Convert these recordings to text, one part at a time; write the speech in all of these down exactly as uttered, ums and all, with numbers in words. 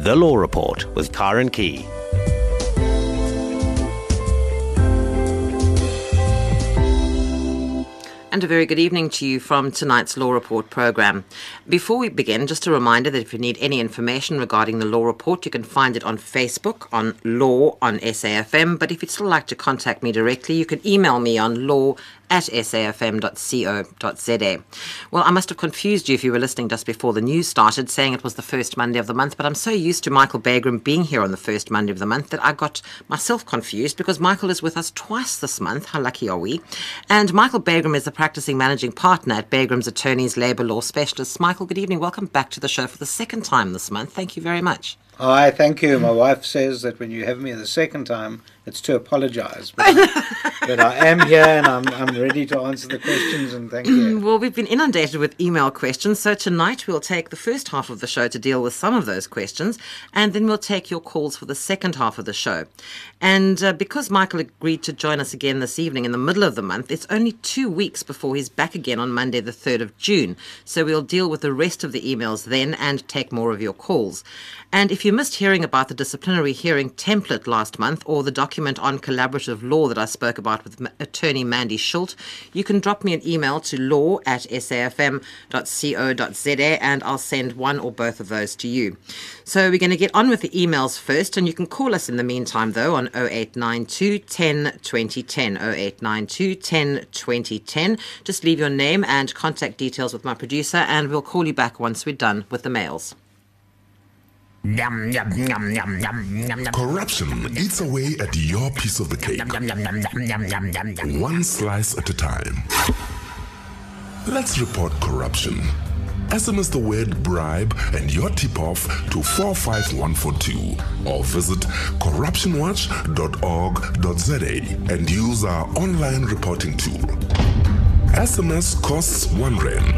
The Law Report with Karen Key. And a very good evening to you from tonight's Law Report programme. Before we begin, just a reminder that if you need any information regarding the Law Report, you can find it on Facebook, on Law, on S A F M. But if you'd still like to contact me directly, you can email me on law at S A F M dot co dot z a. Well, I must have confused you if you were listening just before the news started, saying it was the first Monday of the month, but I'm so used to Michael Bagraim being here on the first Monday of the month that I got myself confused, because Michael is with us twice this month. How lucky are we? And Michael Bagraim is the practicing managing partner at Bagraim's Attorneys, Labour Law Specialists. Michael, good evening. Welcome back to the show for the second time this month. Thank you very much. Hi, thank you. My wife says that when you have me the second time, it's to apologise. But, but I am here and I'm, I'm ready to answer the questions, and thank you. Well, we've been inundated with email questions, so tonight we'll take the first half of the show to deal with some of those questions, and then we'll take your calls for the second half of the show. And uh, because Michael agreed to join us again this evening in the middle of the month, it's only two weeks before he's back again on Monday the third of June. So we'll deal with the rest of the emails then and take more of your calls. And if you missed hearing about the disciplinary hearing template last month, or the document on collaborative law that I spoke about with M- attorney Mandy Schultz, you can drop me an email to law at S A F M dot co dot z a and I'll send one or both of those to you. So we're going to get on with the emails first, and you can call us in the meantime though on oh eight nine two ten twenty ten, oh eight nine two ten twenty ten. Just leave your name and contact details with my producer and we'll call you back once we're done with the mails. Yum, yum, yum, yum, yum, yum, yum. Corruption eats away at your piece of the cake, yum, yum, yum, yum, yum, yum, yum, yum. One slice at a time. Let's report corruption. S M S the word bribe and your tip-off to four five one four two or visit corruption watch dot org dot z a and use our online reporting tool. S M S costs one rand.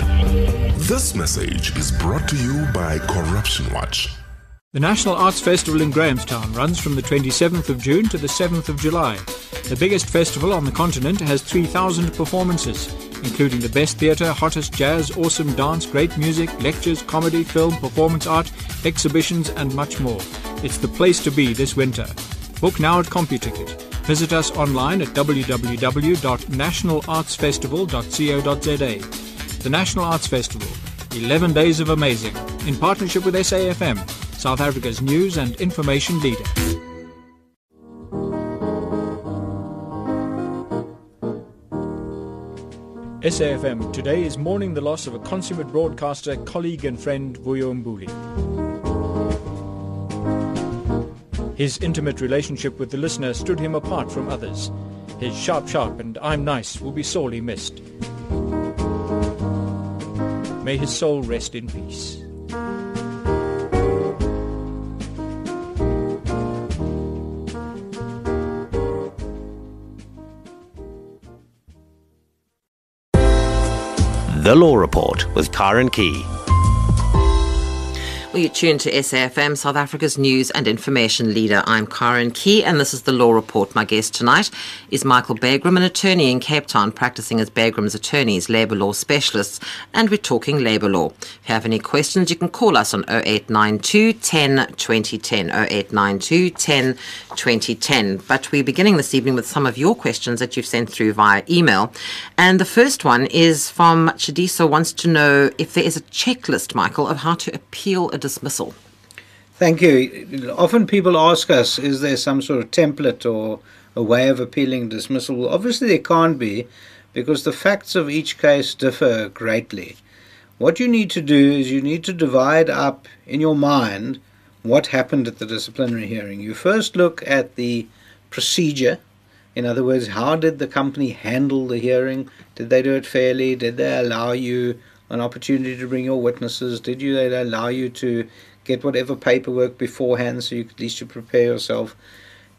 This message is brought to you by Corruption Watch. The National Arts Festival in Grahamstown runs from the twenty-seventh of June to the seventh of July. The biggest festival on the continent has three thousand performances, including the best theatre, hottest jazz, awesome dance, great music, lectures, comedy, film, performance art, exhibitions and much more. It's the place to be this winter. Book now at CompuTicket. Visit us online at w w w dot national arts festival dot co dot z a. The National Arts Festival, eleven days of amazing, in partnership with S A F M, South Africa's news and information leader. S A F M today is mourning the loss of a consummate broadcaster, colleague and friend, Vuyo Mbuli. His intimate relationship with the listener stood him apart from others. His sharp sharp and I'm nice will be sorely missed. May his soul rest in peace. The Law Report with Karen Key. Well, you tune to S A F M, South Africa's news and information leader. I'm Karen Key, and this is The Law Report. My guest tonight is Michael Bagraim, an attorney in Cape Town, practicing as Bagraim's Attorneys, Labour Law Specialists, and we're talking labour law. If you have any questions, you can call us on oh eight nine two ten twenty ten, oh eight nine two ten twenty ten. But we're beginning this evening with some of your questions that you've sent through via email. And the first one is from Chadiso, wants to know if there is a checklist, Michael, of how to appeal a dismissal. Thank you. Often people ask us, is there some sort of template or a way of appealing dismissal? Well, obviously there can't be, because the facts of each case differ greatly. What you need to do is you need to divide up in your mind what happened at the disciplinary hearing. You first look at the procedure. In other words, how did the company handle the hearing? Did they do it fairly? Did they allow you an opportunity to bring your witnesses? Did you they allow you to get whatever paperwork beforehand so you could at least you prepare yourself?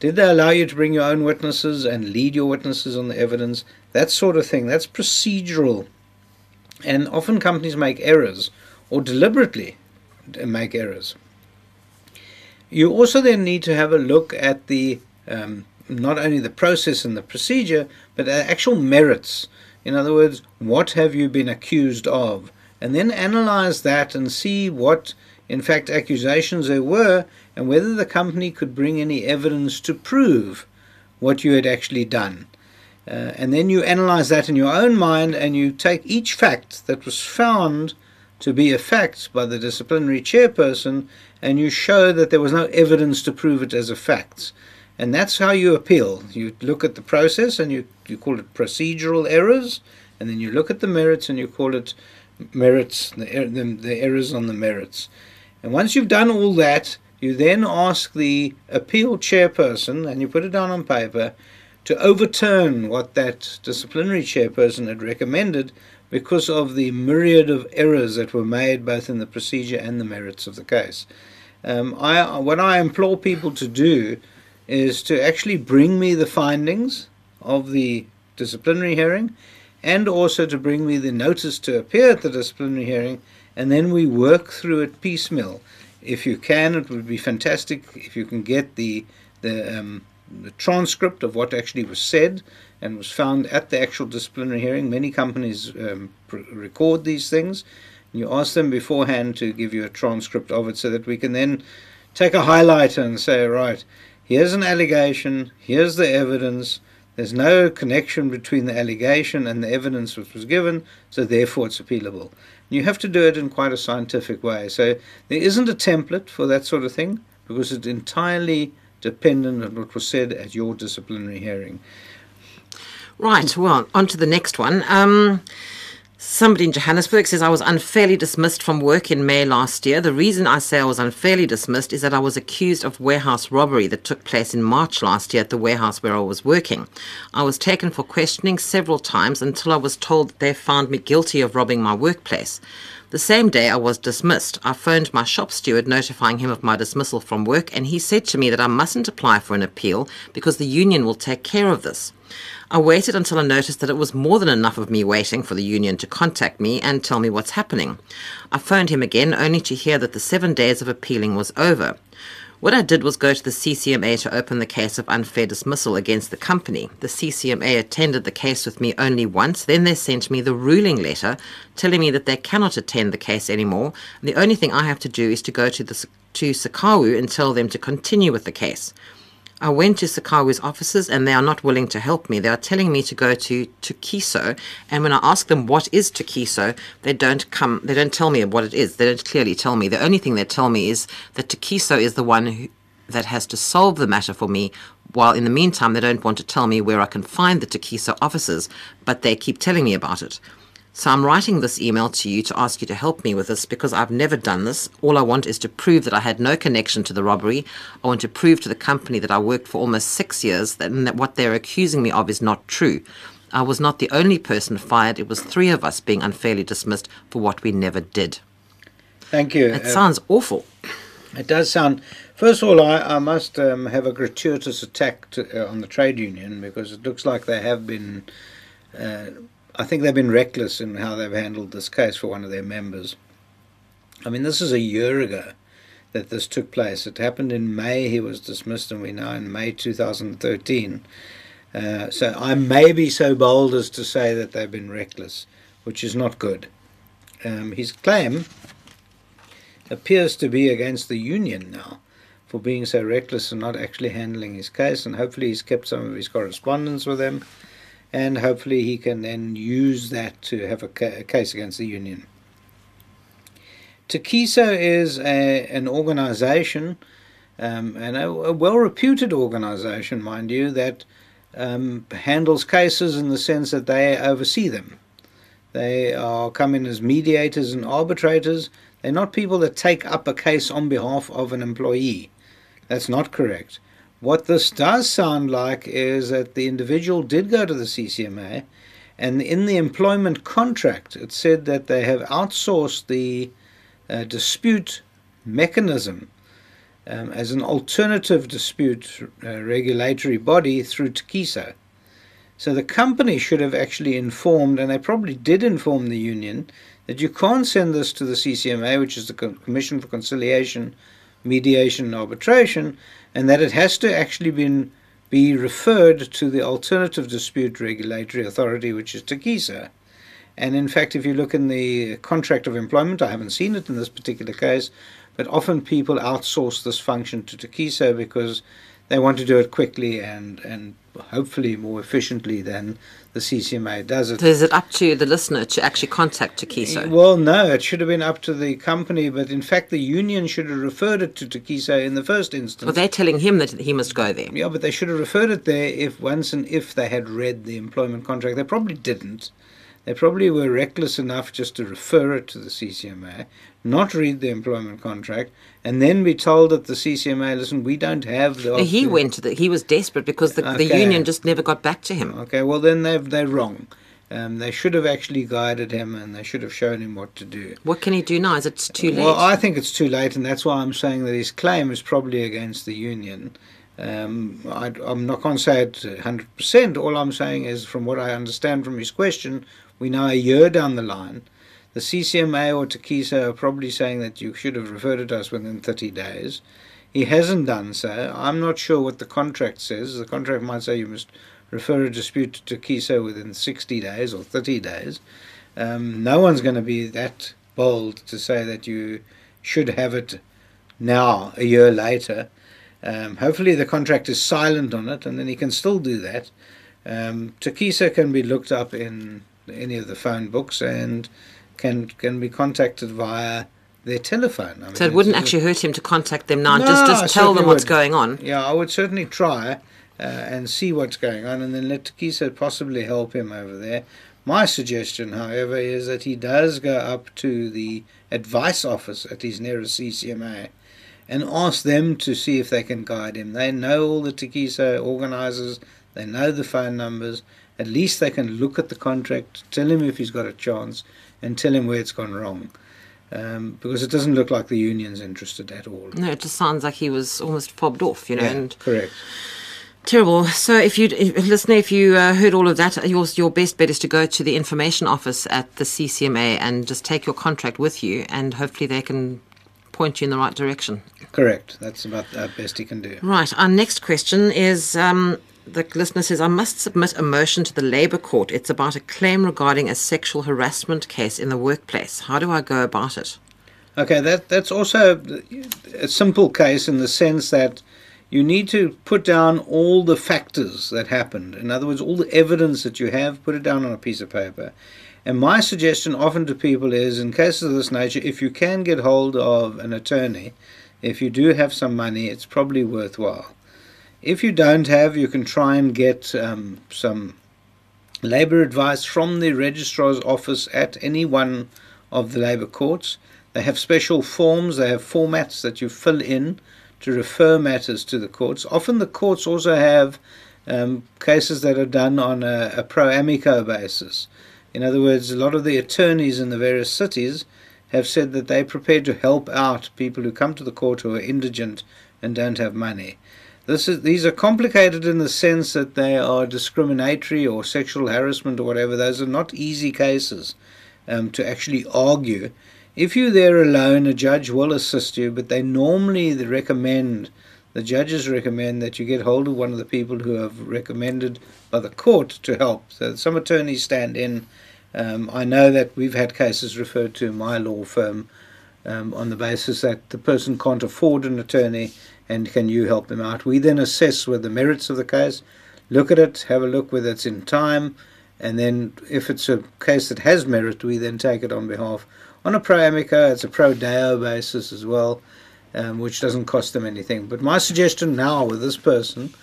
Did they allow you to bring your own witnesses and lead your witnesses on the evidence? That sort of thing. That's procedural. And often companies make errors, or deliberately make errors. You also then need to have a look at the um, not only the process and the procedure, but the actual merits. In other words, what have you been accused of? And then analyze that and see what In fact, accusations there were, and whether the company could bring any evidence to prove what you had actually done. Uh, and then you analyze that in your own mind, and you take each fact that was found to be a fact by the disciplinary chairperson, and you show that there was no evidence to prove it as a fact. And that's how you appeal. You look at the process, and you, you call it procedural errors, and then you look at the merits, and you call it merits, the, er the, the errors on the merits. And once you've done all that, you then ask the appeal chairperson, and you put it down on paper, to overturn what that disciplinary chairperson had recommended because of the myriad of errors that were made both in the procedure and the merits of the case. Um, I, what I implore people to do is to actually bring me the findings of the disciplinary hearing, and also to bring me the notice to appear at the disciplinary hearing, and then we work through it piecemeal. If you can, it would be fantastic if you can get the, the, um, the transcript of what actually was said and was found at the actual disciplinary hearing. Many companies um, record these things. You ask them beforehand to give you a transcript of it so that we can then take a highlighter and say, right, here's an allegation, here's the evidence, there's no connection between the allegation and the evidence which was given, so therefore it's appealable. You have to do it in quite a scientific way. So there isn't a template for that sort of thing because it's entirely dependent on what was said at your disciplinary hearing. Right, well, on to the next one. Um, somebody in Johannesburg says, I was unfairly dismissed from work in May last year. The reason I say I was unfairly dismissed is that I was accused of warehouse robbery that took place in March last year at the warehouse where I was working. I was taken for questioning several times until I was told that they found me guilty of robbing my workplace. The same day I was dismissed, I phoned my shop steward notifying him of my dismissal from work, and he said to me that I mustn't apply for an appeal because the union will take care of this. I waited until I noticed that it was more than enough of me waiting for the union to contact me and tell me what's happening. I phoned him again, only to hear that the seven days of appealing was over. What I did was go to the C C M A to open the case of unfair dismissal against the company. The C C M A attended the case with me only once, then they sent me the ruling letter telling me that they cannot attend the case anymore. The only thing I have to do is to go to the to SACCAWU and tell them to continue with the case. I went to SACCAWU's offices and they are not willing to help me. They are telling me to go to Tokiso, and when I ask them what is Tokiso, they don't come. They don't tell me what it is. They don't clearly tell me. The only thing they tell me is that Tokiso is the one who, that has to solve the matter for me, while in the meantime they don't want to tell me where I can find the Tokiso offices, but they keep telling me about it. So I'm writing this email to you to ask you to help me with this because I've never done this. All I want is to prove that I had no connection to the robbery. I want to prove to the company that I worked for almost six years and that what they're accusing me of is not true. I was not the only person fired. It was three of us being unfairly dismissed for what we never did. Thank you. It uh, sounds awful. It does sound... First of all, I, I must um, have a gratuitous attack to, uh, on the trade union because it looks like they have been... Uh, I think they've been reckless in how they've handled this case for one of their members. I mean, this is a year ago that this took place. It happened in May, he was dismissed, and we're now in May two thousand thirteen. Uh, so I may be so bold as to say that they've been reckless, which is not good. Um, his claim appears to be against the union now for being so reckless and not actually handling his case, and hopefully he's kept some of his correspondence with them. And hopefully he can then use that to have a, ca a case against the union. Tokiso is a, an organisation, um, and a, a well-reputed organisation, mind you, that um, handles cases in the sense that they oversee them. They are come in as mediators and arbitrators. They're not people that take up a case on behalf of an employee. That's not correct. What this does sound like is that the individual did go to the C C M A, and in the employment contract it said that they have outsourced the uh, dispute mechanism um, as an alternative dispute uh, regulatory body through Tokiso. So the company should have actually informed, and they probably did inform the union, that you can't send this to the C C M A, which is the Commission for Conciliation, Mediation and Arbitration, and that it has to actually been, be referred to the Alternative Dispute Regulatory Authority, which is Tokiso. And in fact, if you look in the contract of employment, I haven't seen it in this particular case, but often people outsource this function to Tokiso because they want to do it quickly and, and hopefully more efficiently than the C C M A does it. So is it up to the listener to actually contact Tokiso? Well, no, it should have been up to the company, but in fact the union should have referred it to Tokiso in the first instance. Well, they're telling him that he must go there. Yeah, but they should have referred it there if once and if they had read the employment contract. They probably didn't. They probably were reckless enough just to refer it to the C C M A, not read the employment contract, and then be told that the C C M A, listen, we don't have the... He went to the... He was desperate because the, okay. the union just never got back to him. Okay, well, then they've, they're wrong. Um, they should have actually guided him and they should have shown him what to do. What can he do now? Is it too late? Well, I think it's too late, and that's why I'm saying that his claim is probably against the union. Um, I, I'm not going to say it one hundred percent. All I'm saying is, from what I understand from his question, we know a year down the line, the C C M A or Tokiso are probably saying that you should have referred it to us within thirty days. He hasn't done so. I'm not sure what the contract says. The contract might say you must refer a dispute to Tokiso within sixty days or thirty days. Um, no one's going to be that bold to say that you should have it now, a year later. Um, hopefully the contract is silent on it, and then he can still do that. Um, Tokiso can be looked up in any of the phone books and can can be contacted via their telephone. I mean, so it wouldn't actually hurt him to contact them now and no, just, just tell them what's would. going on? Yeah, I would certainly try uh, and see what's going on, and then let Tokiso possibly help him over there. My suggestion, however, is that he does go up to the advice office at his nearest C C M A and ask them to see if they can guide him. They know all the Tokiso organisers, they know the phone numbers. At least they can look at the contract, tell him if he's got a chance, and tell him where it's gone wrong. Um, because it doesn't look like the union's interested at all. No, it just sounds like he was almost fobbed off, you know. Yeah, and correct. Terrible. So, if you listener, if you uh, heard all of that, your your best bet is to go to the information office at the C C M A and just take your contract with you, and hopefully they can point you in the right direction. Correct. That's about the best he can do. Right. Our next question is... Um, The listener says, I must submit a motion to the Labour Court. It's about a claim regarding a sexual harassment case in the workplace. How do I go about it? Okay, that that's also a simple case in the sense that you need to put down all the factors that happened. In other words, all the evidence that you have, put it down on a piece of paper. And my suggestion often to people is, in cases of this nature, if you can get hold of an attorney, if you do have some money, it's probably worthwhile. If you don't have, you can try and get um, some labour advice from the registrar's office at any one of the labour courts. They have special forms, they have formats that you fill in to refer matters to the courts. Often the courts also have um, cases that are done on a, a pro amico basis. In other words, a lot of the attorneys in the various cities have said that they're prepared to help out people who come to the court who are indigent and don't have money. This is, these are complicated in the sense that they are discriminatory or sexual harassment or whatever. Those are not easy cases um, to actually argue. If you're there alone, a judge will assist you, but they normally recommend, the judges recommend that you get hold of one of the people who have recommended by the court to help. So some attorneys stand in. Um, I know that we've had cases referred to my law firm um, on the basis that the person can't afford an attorney, and can you help them out? We then assess with the merits of the case, look at it, have a look whether it's in time, and then if it's a case that has merit, we then take it on behalf. On a pro amico, it's a pro deo basis as well, um, which doesn't cost them anything. But my suggestion now with this person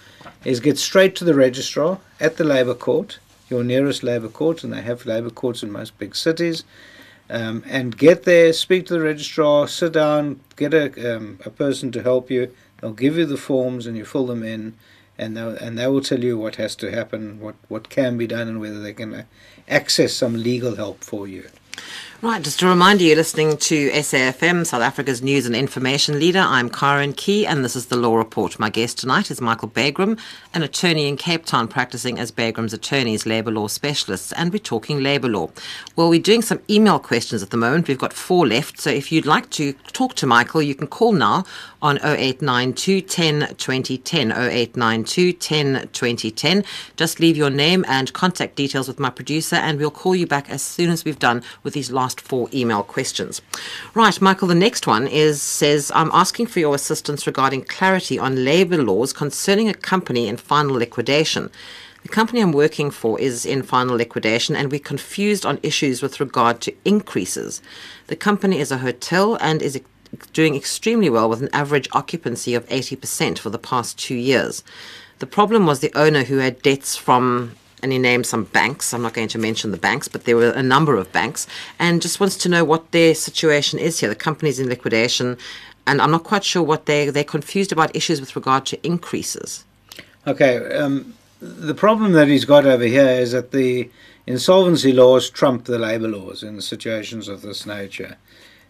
is get straight to the registrar at the Labour Court, your nearest Labour Court, and they have Labour Courts in most big cities, um, and get there, speak to the registrar, sit down, get a, um, a person to help you. They'll give you the forms and you fill them in, and they'll, and they will tell you what has to happen, what, what can be done, and whether they can uh, access some legal help for you. Right, just a reminder, you're listening to S A F M, South Africa's news and information leader. I'm Karen Key, and this is The Law Report. My guest tonight is Michael Bagraim, an attorney in Cape Town practicing as Bagraim's Attorneys, labour law specialists, and we're talking labour law. Well, we're doing some email questions at the moment. We've got four left, so if you'd like to talk to Michael, you can call now on oh eight nine two, ten, twenty ten, oh eight nine two, ten, twenty ten. Just leave your name and contact details with my producer, and we'll call you back as soon as we've done with these last asked for email questions. Right, Michael, the next one is says, I'm asking for your assistance regarding clarity on labour laws concerning a company in final liquidation. The company I'm working for is in final liquidation and we're confused on issues with regard to increases. The company is a hotel and is doing extremely well with an average occupancy of eighty percent for the past two years. The problem was the owner who had debts from, and he named some banks, I'm not going to mention the banks, but there were a number of banks, and just wants to know what their situation is here. The company's in liquidation and I'm not quite sure what they, they're confused about issues with regard to increases. Okay, um, the problem that he's got over here is that the insolvency laws trump the labour laws in situations of this nature.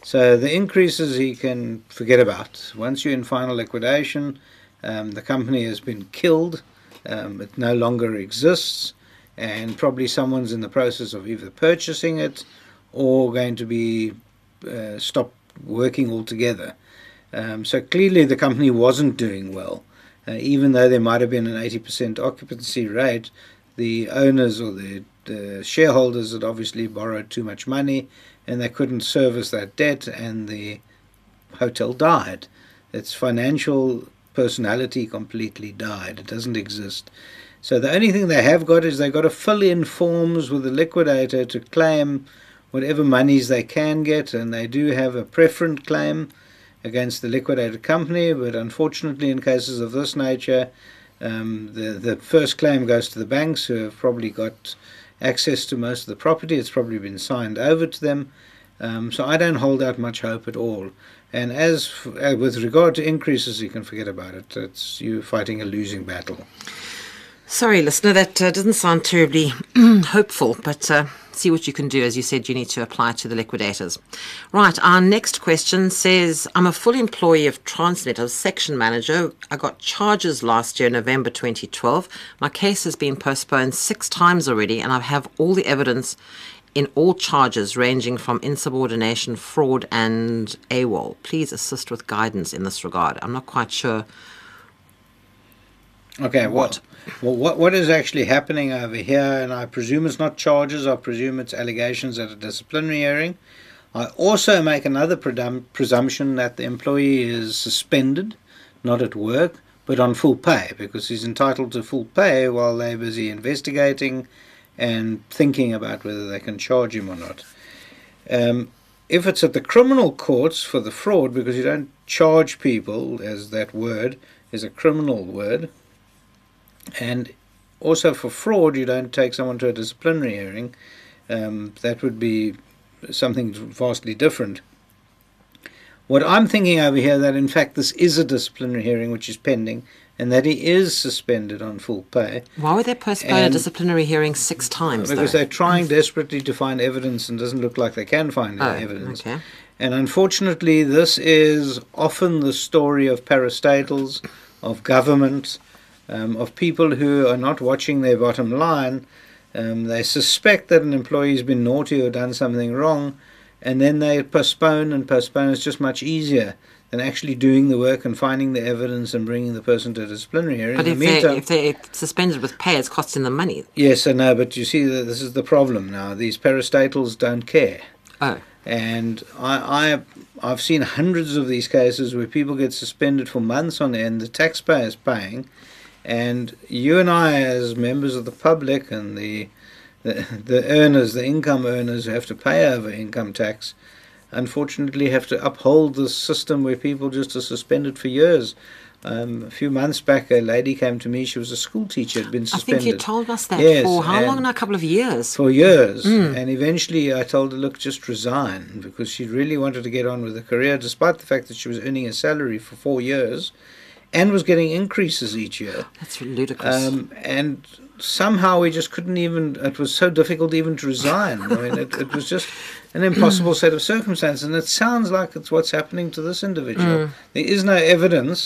So the increases he can forget about. Once you're in final liquidation, um, the company has been killed, um, it no longer exists, and probably someone's in the process of either purchasing it or going to be uh, stopped working altogether. Um, so clearly the company wasn't doing well. Uh, even though there might have been an eighty percent occupancy rate, the owners or the, the shareholders had obviously borrowed too much money and they couldn't service that debt and the hotel died. Its financial personality completely died. It doesn't exist. So the only thing they have got is they've got to fill in forms with the liquidator to claim whatever monies they can get, and they do have a preferent claim against the liquidated company, but unfortunately in cases of this nature um, the, the first claim goes to the banks, who have probably got access to most of the property. It's probably been signed over to them, um, so I don't hold out much hope at all. And as f uh, with regard to increases, you can forget about it. It's you fighting a losing battle. Sorry listener, that uh, doesn't sound terribly hopeful, but uh see what you can do. As you said, you need to apply to the liquidators. Right, our next question says, I'm a full employee of Transnet, a section manager. I got charges last year, November twenty twelve. My case has been postponed six times already and I have all the evidence in all charges ranging from insubordination, fraud and AWOL. Please assist with guidance in this regard. I'm not quite sure. Okay, what? Well, what, what is actually happening over here, and I presume it's not charges, I presume it's allegations at a disciplinary hearing. I also make another presum presumption that the employee is suspended, not at work, but on full pay, because he's entitled to full pay while they're busy investigating and thinking about whether they can charge him or not. Um, if it's at the criminal courts for the fraud, because you don't charge people, as that word is a criminal word, and also for fraud you don't take someone to a disciplinary hearing, um, that would be something vastly different. What I'm thinking over here, that in fact this is a disciplinary hearing which is pending and that he is suspended on full pay. Why would they postpone and a disciplinary hearing six times? Because though? They're trying desperately to find evidence and doesn't look like they can find any oh, evidence. Okay. And unfortunately this is often the story of parastatals, of government, Um, of people who are not watching their bottom line. Um, they suspect that an employee has been naughty or done something wrong, and then they postpone and postpone. It's just much easier than actually doing the work and finding the evidence and bringing the person to a disciplinary hearing. But in if, the meantime, if they're suspended with pay, it's costing them money. Yes, I know, but you see, that this is the problem now. These parastatals don't care. Oh. And I, I, I've seen hundreds of these cases where people get suspended for months on end, the taxpayer is paying, and you and I as members of the public and the, the the earners, the income earners who have to pay over income tax, unfortunately have to uphold this system where people just are suspended for years. Um, a few months back a lady came to me, she was a school teacher, had been suspended. I think you told us that, yes, for how long now? A couple of years? For years. Mm. And eventually I told her, look, just resign, because she really wanted to get on with her career despite the fact that she was earning a salary for four years. And was getting increases each year. That's ludicrous. Um, and somehow we just couldn't even, it was so difficult even to resign. I mean, it, it was just an impossible set of circumstances. And it sounds like it's what's happening to this individual. Mm. There is no evidence.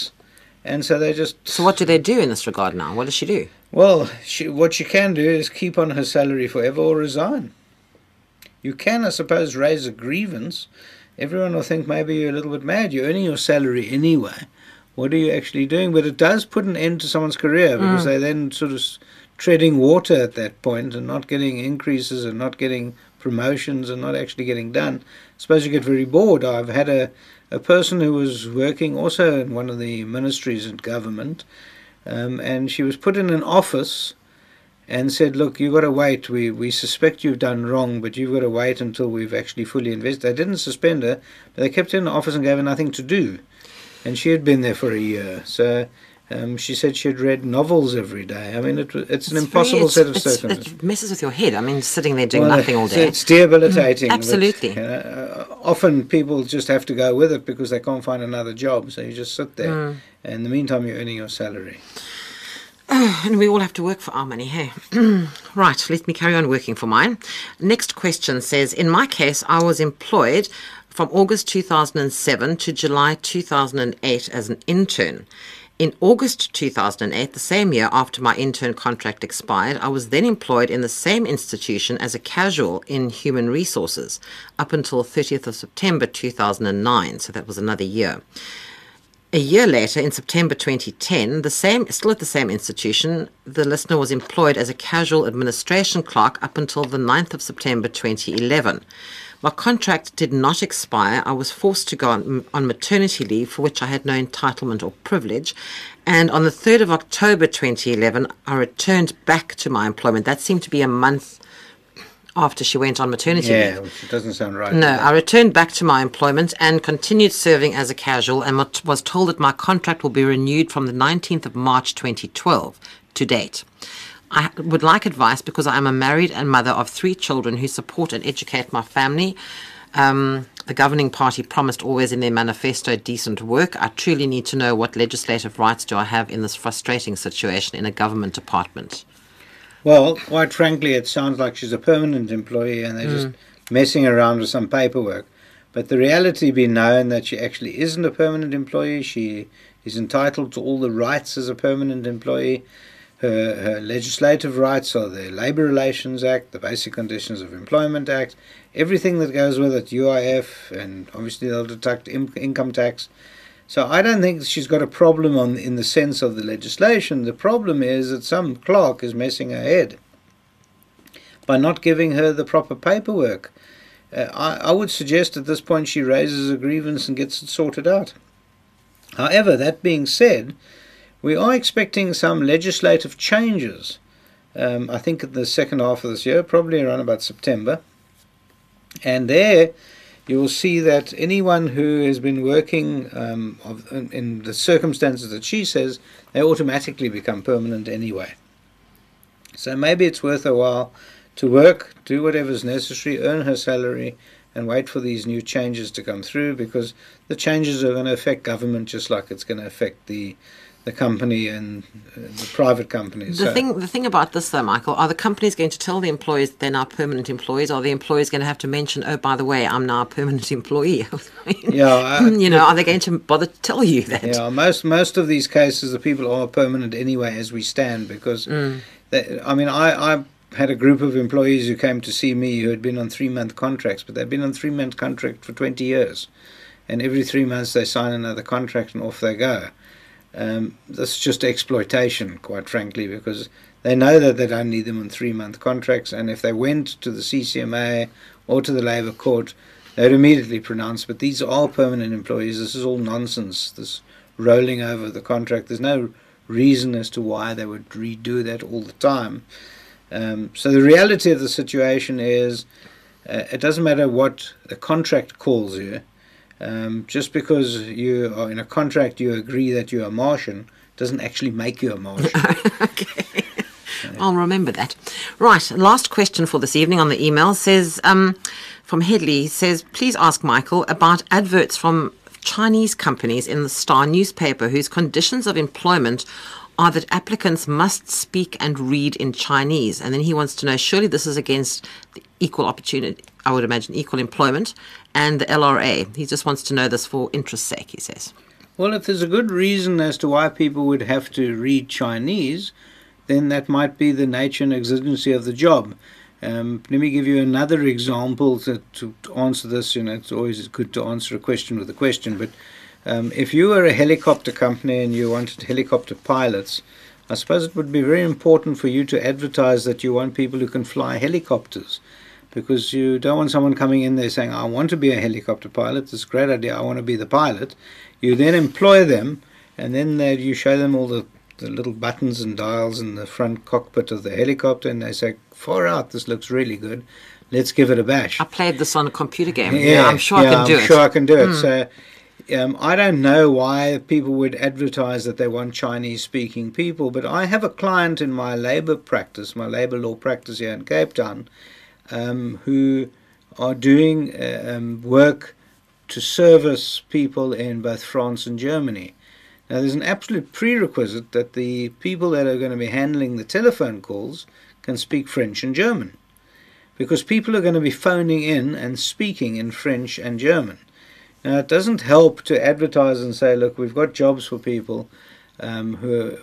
And so they just... So what do they do in this regard now? What does she do? Well, she, what she can do is keep on her salary forever or resign. You can, I suppose, raise a grievance. Everyone will think maybe you're a little bit mad. You're earning your salary anyway. What are you actually doing? But it does put an end to someone's career, because mm. they're then sort of treading water at that point and not getting increases and not getting promotions and not actually getting done, I suppose you get very bored. I've had a, a person who was working also in one of the ministries in government, um, and she was put in an office and said, look, you've got to wait. We, we suspect you've done wrong, but you've got to wait until we've actually fully investigated. They didn't suspend her, but they kept her in the office and gave her nothing to do. And she had been there for a year. So um, she said she had read novels every day. I mean, it, it's, it's an impossible really, it's, set of it's, circumstances. It messes with your head. I mean, sitting there doing well, nothing all day. It's debilitating. Mm, absolutely. But, you know, uh, often people just have to go with it because they can't find another job. So you just sit there. Mm. And in the meantime, you're earning your salary. Oh, and we all have to work for our money, hey? Right, let me carry on working for mine. Next question says, in my case, I was employed from August two thousand seven to July two thousand eight as an intern. In August two thousand eight, the same year after my intern contract expired, I was then employed in the same institution as a casual in human resources up until thirtieth of September two thousand nine, so that was another year. A year later, in September twenty ten, the same, still at the same institution, the listener was employed as a casual administration clerk up until the ninth of September twenty eleven. My contract did not expire. I was forced to go on, on maternity leave, for which I had no entitlement or privilege. And on the third of October twenty eleven, I returned back to my employment. That seemed to be a month after she went on maternity yeah, leave. Yeah, it doesn't sound right. No, I returned back to my employment and continued serving as a casual, and was told that my contract will be renewed from the nineteenth of March twenty twelve to date. I would like advice because I am a married and mother of three children who support and educate my family. Um, the governing party promised always in their manifesto decent work. I truly need to know what legislative rights do I have in this frustrating situation in a government department. Well, quite frankly, it sounds like she's a permanent employee and they're mm. just messing around with some paperwork. But the reality being known that she actually isn't a permanent employee. She is entitled to all the rights as a permanent employee. Her, her legislative rights are the Labour Relations Act, the Basic Conditions of Employment Act, everything that goes with it, U I F, and obviously they'll deduct in, income tax. So I don't think she's got a problem on in the sense of the legislation. The problem is that some clerk is messing her head by not giving her the proper paperwork. Uh, I, I would suggest at this point she raises a grievance and gets it sorted out. However, that being said, we are expecting some legislative changes, um, I think in the second half of this year, probably around about September. And there you will see that anyone who has been working um, of, in, in the circumstances that she says, they automatically become permanent anyway. So maybe it's worth a while to work, do whatever's necessary, earn her salary, and wait for these new changes to come through, because the changes are going to affect government just like it's going to affect the the company and uh, the private companies. The, so. thing, the thing about this, though, Michael, are the companies going to tell the employees that they're now permanent employees, or are the employees going to have to mention, oh, by the way, I'm now a permanent employee? I mean, yeah, I, you know, are they going to bother to tell you that? Yeah, most, most of these cases, the people are permanent anyway as we stand, because, mm. they, I mean, I, I had a group of employees who came to see me who had been on three-month contracts, but they've been on three-month contract for twenty years, and every three months they sign another contract and off they go. Um, that's just exploitation, quite frankly, because they know that they don't need them on three-month contracts, and if they went to the C C M A or to the Labour Court, they'd immediately pronounce, but these are permanent employees, this is all nonsense, this rolling over the contract, there's no reason as to why they would redo that all the time. Um, so the reality of the situation is, uh, it doesn't matter what the contract calls you. Um, just because you are in a contract, you agree that you're a Martian, doesn't actually make you a Martian. Okay. Yeah. I'll remember that. Right, last question for this evening on the email says, um, from Headley, says, please ask Michael about adverts from Chinese companies in the Star newspaper whose conditions of employment are that applicants must speak and read in Chinese. And then he wants to know, surely this is against the equal opportunity, I would imagine, equal employment and the L R A. He just wants to know this for interest's sake, he says. Well, if there's a good reason as to why people would have to read Chinese, then that might be the nature and exigency of the job. Um, let me give you another example to, to answer this. You know, it's always good to answer a question with a question, but Um, if you were a helicopter company and you wanted helicopter pilots, I suppose it would be very important for you to advertise that you want people who can fly helicopters. because you don't want someone coming in there saying, I want to be a helicopter pilot, this is a great idea, I want to be the pilot. You then employ them, and then they, you show them all the, the little buttons and dials in the front cockpit of the helicopter, and they say, far out, this looks really good, let's give it a bash. I played this on a computer game. Yeah, yeah I'm sure yeah, I can I'm do sure it. I'm sure I can do it. Mm. So. Um, I don't know why people would advertise that they want Chinese-speaking people, but I have a client in my labour practice, my labour law practice here in Cape Town, um, who are doing uh, um, work to service people in both France and Germany. Now, there's an absolute prerequisite that the people that are going to be handling the telephone calls can speak French and German, because people are going to be phoning in and speaking in French and German. Now, it doesn't help to advertise and say, look, we've got jobs for people um, who,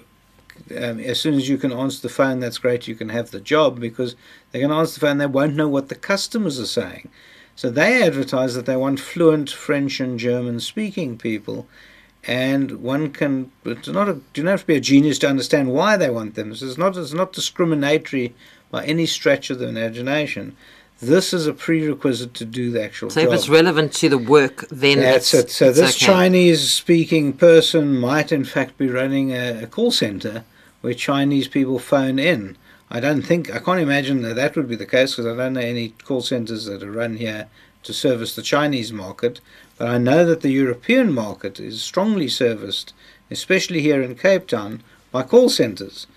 um, as soon as you can answer the phone, that's great, you can have the job, because they can answer the phone, they won't know what the customers are saying. So they advertise that they want fluent French and German-speaking people, and one can, it's not a, you don't have to be a genius to understand why they want them. So it's not, it's not discriminatory by any stretch of the imagination. This is a prerequisite to do the actual so job. So if it's relevant to the work, then That's it's, it. So it's this okay. Chinese-speaking person might in fact be running a, a call centre where Chinese people phone in. I don't think, I can't imagine that that would be the case, because I don't know any call centres that are run here to service the Chinese market. But I know that the European market is strongly serviced, especially here in Cape Town, by call centres.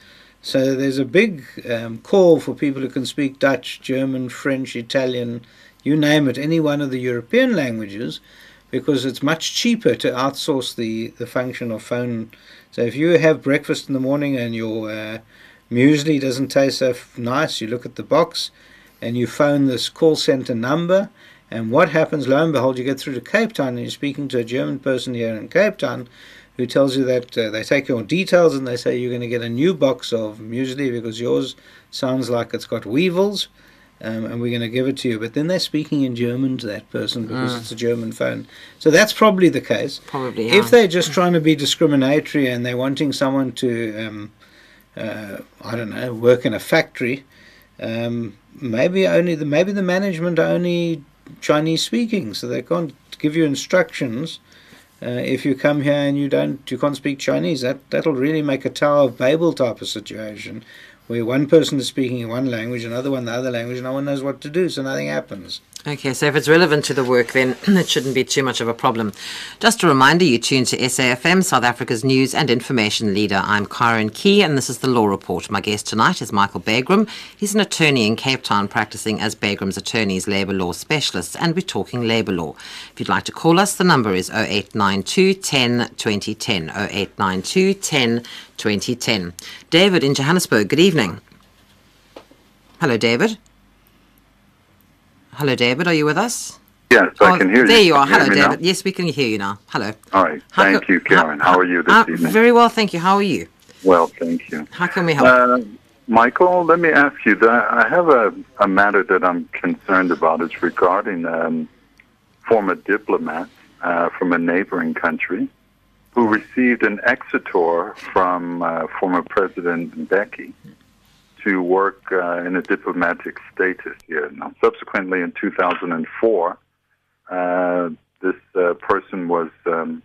So there's a big um, call for people who can speak Dutch, German, French, Italian, you name it, any one of the European languages, because it's much cheaper to outsource the, the function of phone. So if you have breakfast in the morning and your uh, muesli doesn't taste so f nice, you look at the box and you phone this call center number, and what happens, lo and behold, you get through to Cape Town and you're speaking to a German person here in Cape Town, who tells you that uh, they take your details and they say you're going to get a new box of muesli because yours sounds like it's got weevils, um, and we're going to give it to you. But then they're speaking in German to that person because mm. it's a German phone. So that's probably the case. Probably, yeah. If they're just trying to be discriminatory and they're wanting someone to, um, uh, I don't know, work in a factory, um, maybe only the, maybe the management are only Chinese speaking, so they can't give you instructions. Uh, if you come here and you don't, you can't speak Chinese, that, that'll really make a Tower of Babel type of situation, where one person is speaking in one language, another one the other language, and no one knows what to do, so nothing happens. Okay, so if it's relevant to the work, then it shouldn't be too much of a problem. Just a reminder, you tune to S A F M, South Africa's news and information leader. I'm Karen Key, and this is The Law Report. My guest tonight is Michael Bagraim. He's an attorney in Cape Town, practising as Bagraim's Attorneys Labour Law Specialist, and we're talking labour law. If you'd like to call us, the number is oh eight nine two, ten, twenty ten, oh eight nine two, ten, twenty ten. David in Johannesburg, good evening. Hello, David. Hello, David. Are you with us? Yes, oh, I can hear you. There you are. Hello, David. Now? Yes, we can hear you now. Hello. All right. Thank you, Karen. How are you this uh, evening? Very well, thank you. How are you? Well, thank you. How can we help? Uh, Michael, let me ask you. I have a, a matter that I'm concerned about. It's regarding um, former diplomats uh, from a neighboring country who received an exetor from uh, former President Becky to work uh, in a diplomatic status here. Now, subsequently in two thousand four, uh, this uh, person was um,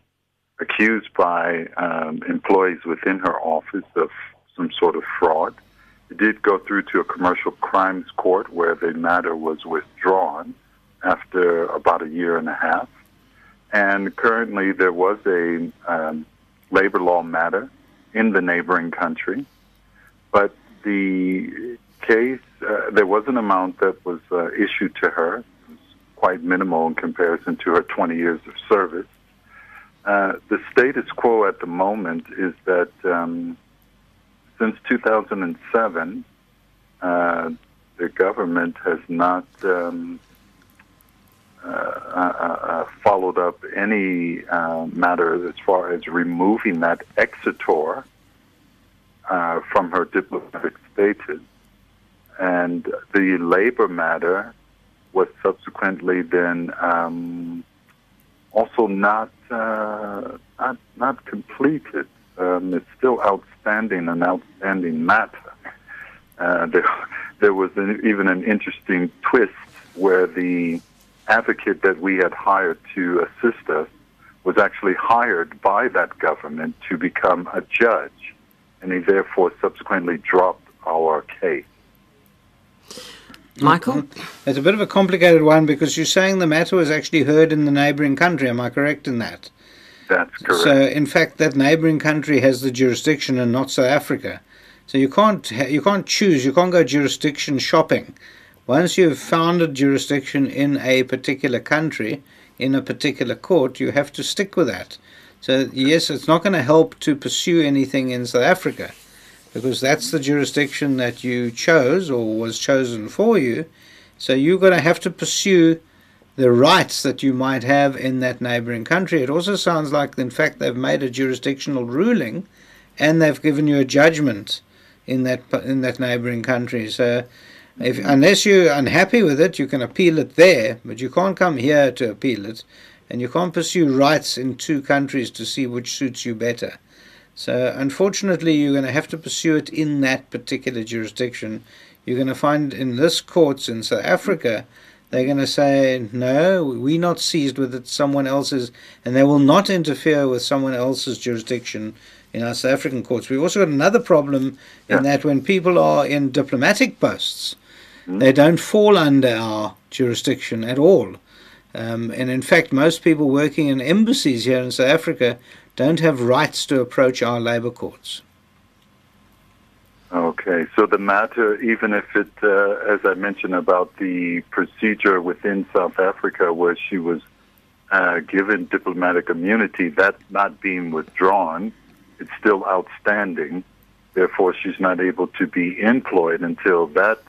accused by um, employees within her office of some sort of fraud. It did go through to a commercial crimes court where the matter was withdrawn after about a year and a half. And currently there was a um, labor law matter in the neighboring country, but the case, uh, there was an amount that was uh, issued to her. It was quite minimal in comparison to her twenty years of service. Uh, the status quo at the moment is that um, since two thousand seven, uh, the government has not um, uh, uh, uh, followed up any uh, matter as far as removing that exetor Uh, from her diplomatic status, and the labor matter was subsequently then um, also not, uh, not not completed. Um, it's still outstanding, an outstanding matter. Uh, there, there was an, even an interesting twist where the advocate that we had hired to assist us was actually hired by that government to become a judge, and he therefore subsequently dropped our case. Michael? It's a bit of a complicated one because you're saying the matter was actually heard in the neighbouring country. Am I correct in that? That's correct. So, in fact, that neighbouring country has the jurisdiction and not South Africa. So you can't, you can't choose, you can't go jurisdiction shopping. Once you've found a jurisdiction in a particular country, in a particular court, you have to stick with that. So, yes, it's not going to help to pursue anything in South Africa, because that's the jurisdiction that you chose or was chosen for you. So you're going to have to pursue the rights that you might have in that neighboring country. It also sounds like, in fact, they've made a jurisdictional ruling and they've given you a judgment in that in that neighboring country. So if, unless you're unhappy with it, you can appeal it there, but you can't come here to appeal it, and you can't pursue rights in two countries to see which suits you better. So, unfortunately, you're going to have to pursue it in that particular jurisdiction. You're going to find in this courts in South Africa, they're going to say, no, we're not seized with it, someone else's, and they will not interfere with someone else's jurisdiction in our South African courts. We've also got another problem in yeah. that when people are in diplomatic posts, mm-hmm. they don't fall under our jurisdiction at all. Um, and, in fact, most people working in embassies here in South Africa don't have rights to approach our labour courts. Okay, so the matter, even if it, uh, as I mentioned about the procedure within South Africa where she was uh, given diplomatic immunity, that's not being withdrawn, it's still outstanding. Therefore, she's not able to be employed until that,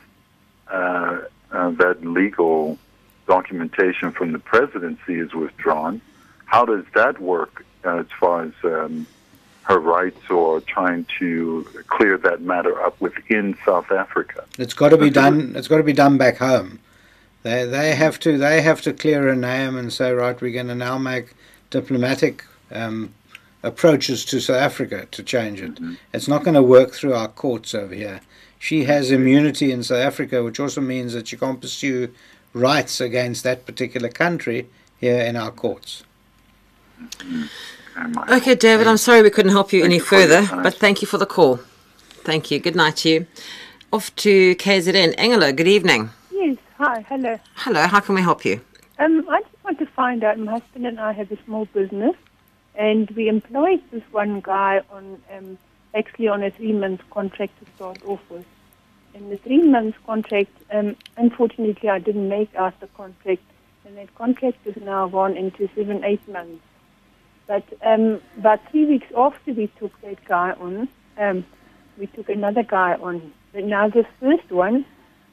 uh, uh, that legal documentation from the presidency is withdrawn. How does that work? Uh, as far as um, her rights or trying to clear that matter up within South Africa, it's got to be done. It's got to be done back home. They they have to they have to clear a name and say, right, we're going to now make diplomatic um, approaches to South Africa to change it. Mm-hmm. It's not going to work through our courts over here. She has immunity in South Africa, which also means that she can't pursue rights against that particular country here in our courts. Okay, David, I'm sorry we couldn't help you any further, but thank you for the call. Thank you. Good night to you. Off to K Z N. Engela, good evening. Yes, hi, hello. Hello, how can we help you? Um, I just want to find out, my husband and I have a small business, and we employed this one guy on um, actually on a three-month contract to start off with. And the three-month contract, um, unfortunately, I didn't make out the contract, and that contract is now gone into seven, eight months. But um, about three weeks after we took that guy on, um, we took another guy on. But now this first one,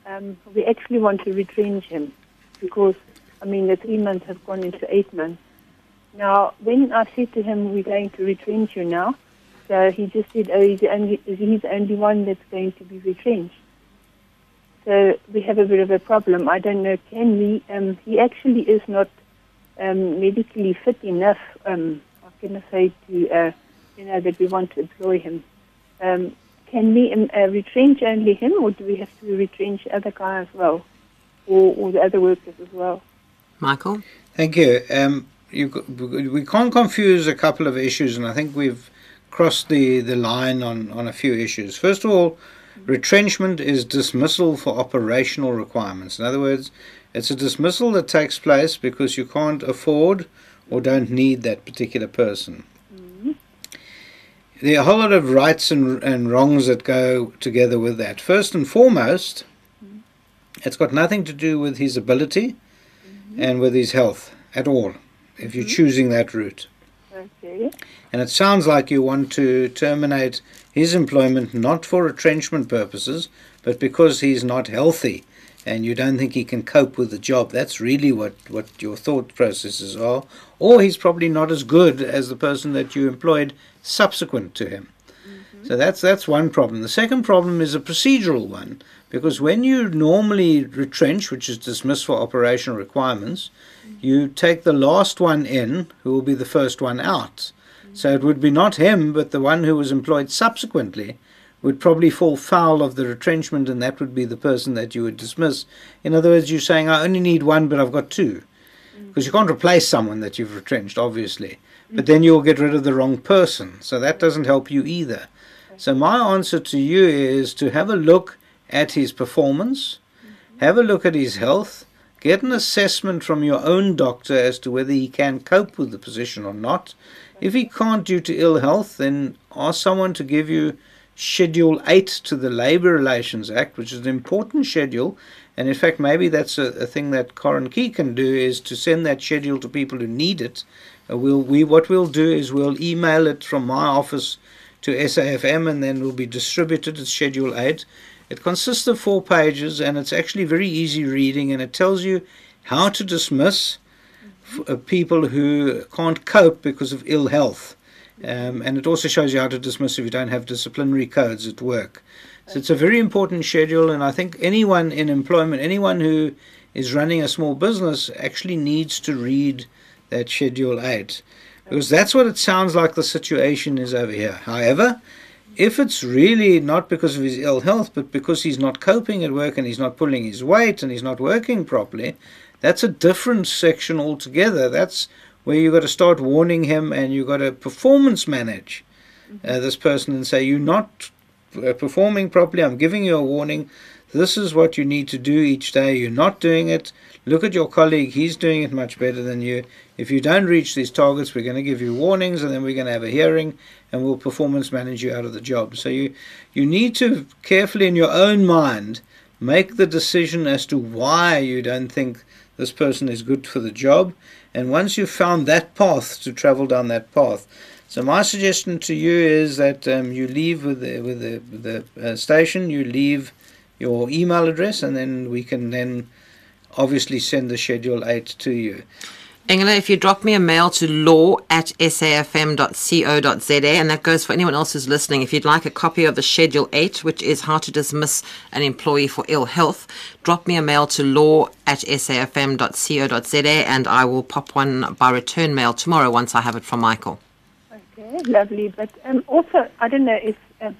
um, we actually want to retrench him because, I mean, the three months have gone into eight months. Now, when I said to him, we're going to retrench you now, so he just said, oh, he's the only, he's the only one that's going to be retrenched. So we have a bit of a problem. I don't know, can we, um, he actually is not Um, medically fit enough, um, I can say to, uh, you know, that we want to employ him. Um, can we um, uh, retrench only him, or do we have to retrench other guy as well, or, or the other workers as well? Michael? Thank you. Um, you. We can't confuse a couple of issues, and I think we've crossed the, the line on, on a few issues. First of all, retrenchment is dismissal for operational requirements. In other words, it's a dismissal that takes place because you can't afford or don't need that particular person. Mm-hmm. There are a whole lot of rights and, and wrongs that go together with that. First and foremost, mm-hmm. it's got nothing to do with his ability mm-hmm. and with his health at all, if mm-hmm. you're choosing that route. Okay. And it sounds like you want to terminate his employment not for retrenchment purposes, but because he's not healthy. And you don't think he can cope with the job. That's really what, what your thought processes are. Or he's probably not as good as the person that you employed subsequent to him. Mm-hmm. So that's that's one problem. The second problem is a procedural one, because when you normally retrench, which is dismissed for operational requirements, mm-hmm. you take the last one in, who will be the first one out. Mm-hmm. So it would be not him, but the one who was employed subsequently would probably fall foul of the retrenchment, and that would be the person that you would dismiss. In other words, you're saying, I only need one, but I've got two. Because you can't replace someone that you've retrenched, obviously. But then you'll get rid of the wrong person. So that doesn't help you either. So my answer to you is to have a look at his performance, have a look at his health, get an assessment from your own doctor as to whether he can cope with the position or not. If he can't due to ill health, then ask someone to give you Schedule eight to the Labour Relations Act, which is an important schedule. And in fact, maybe that's a, a thing that Karen Key can do, is to send that schedule to people who need it. Uh, we'll, we, what we'll do is we'll email it from my office to S A F M, and then will be distributed as Schedule eight. It consists of four pages, and it's actually very easy reading, and it tells you how to dismiss f uh, people who can't cope because of ill health. Um, and it also shows you how to dismiss if you don't have disciplinary codes at work. So it's a very important schedule, and I think anyone in employment, anyone who is running a small business, actually needs to read that Schedule eight. Because that's what it sounds like the situation is over here. However, if it's really not because of his ill health, but because he's not coping at work and he's not pulling his weight and he's not working properly, that's a different section altogether. That's where you've got to start warning him, and you've got to performance manage uh, this person and say, you're not uh, performing properly, I'm giving you a warning, this is what you need to do each day, you're not doing it, look at your colleague, he's doing it much better than you, if you don't reach these targets, we're going to give you warnings, and then we're going to have a hearing, and we'll performance manage you out of the job. So you, you need to carefully in your own mind make the decision as to why you don't think this person is good for the job. And once you've found that path, to travel down that path. So my suggestion to you is that um, you leave with the, with the, with the uh, station, you leave your email address, and then we can then obviously send the Schedule eight to you. Engela, if you drop me a mail to law at S A F M dot co dot z a, and that goes for anyone else who's listening. If you'd like a copy of the Schedule eight, which is how to dismiss an employee for ill health, drop me a mail to law at S A F M dot co dot z a, and I will pop one by return mail tomorrow once I have it from Michael. Okay, lovely. But um, also, I don't know if, um,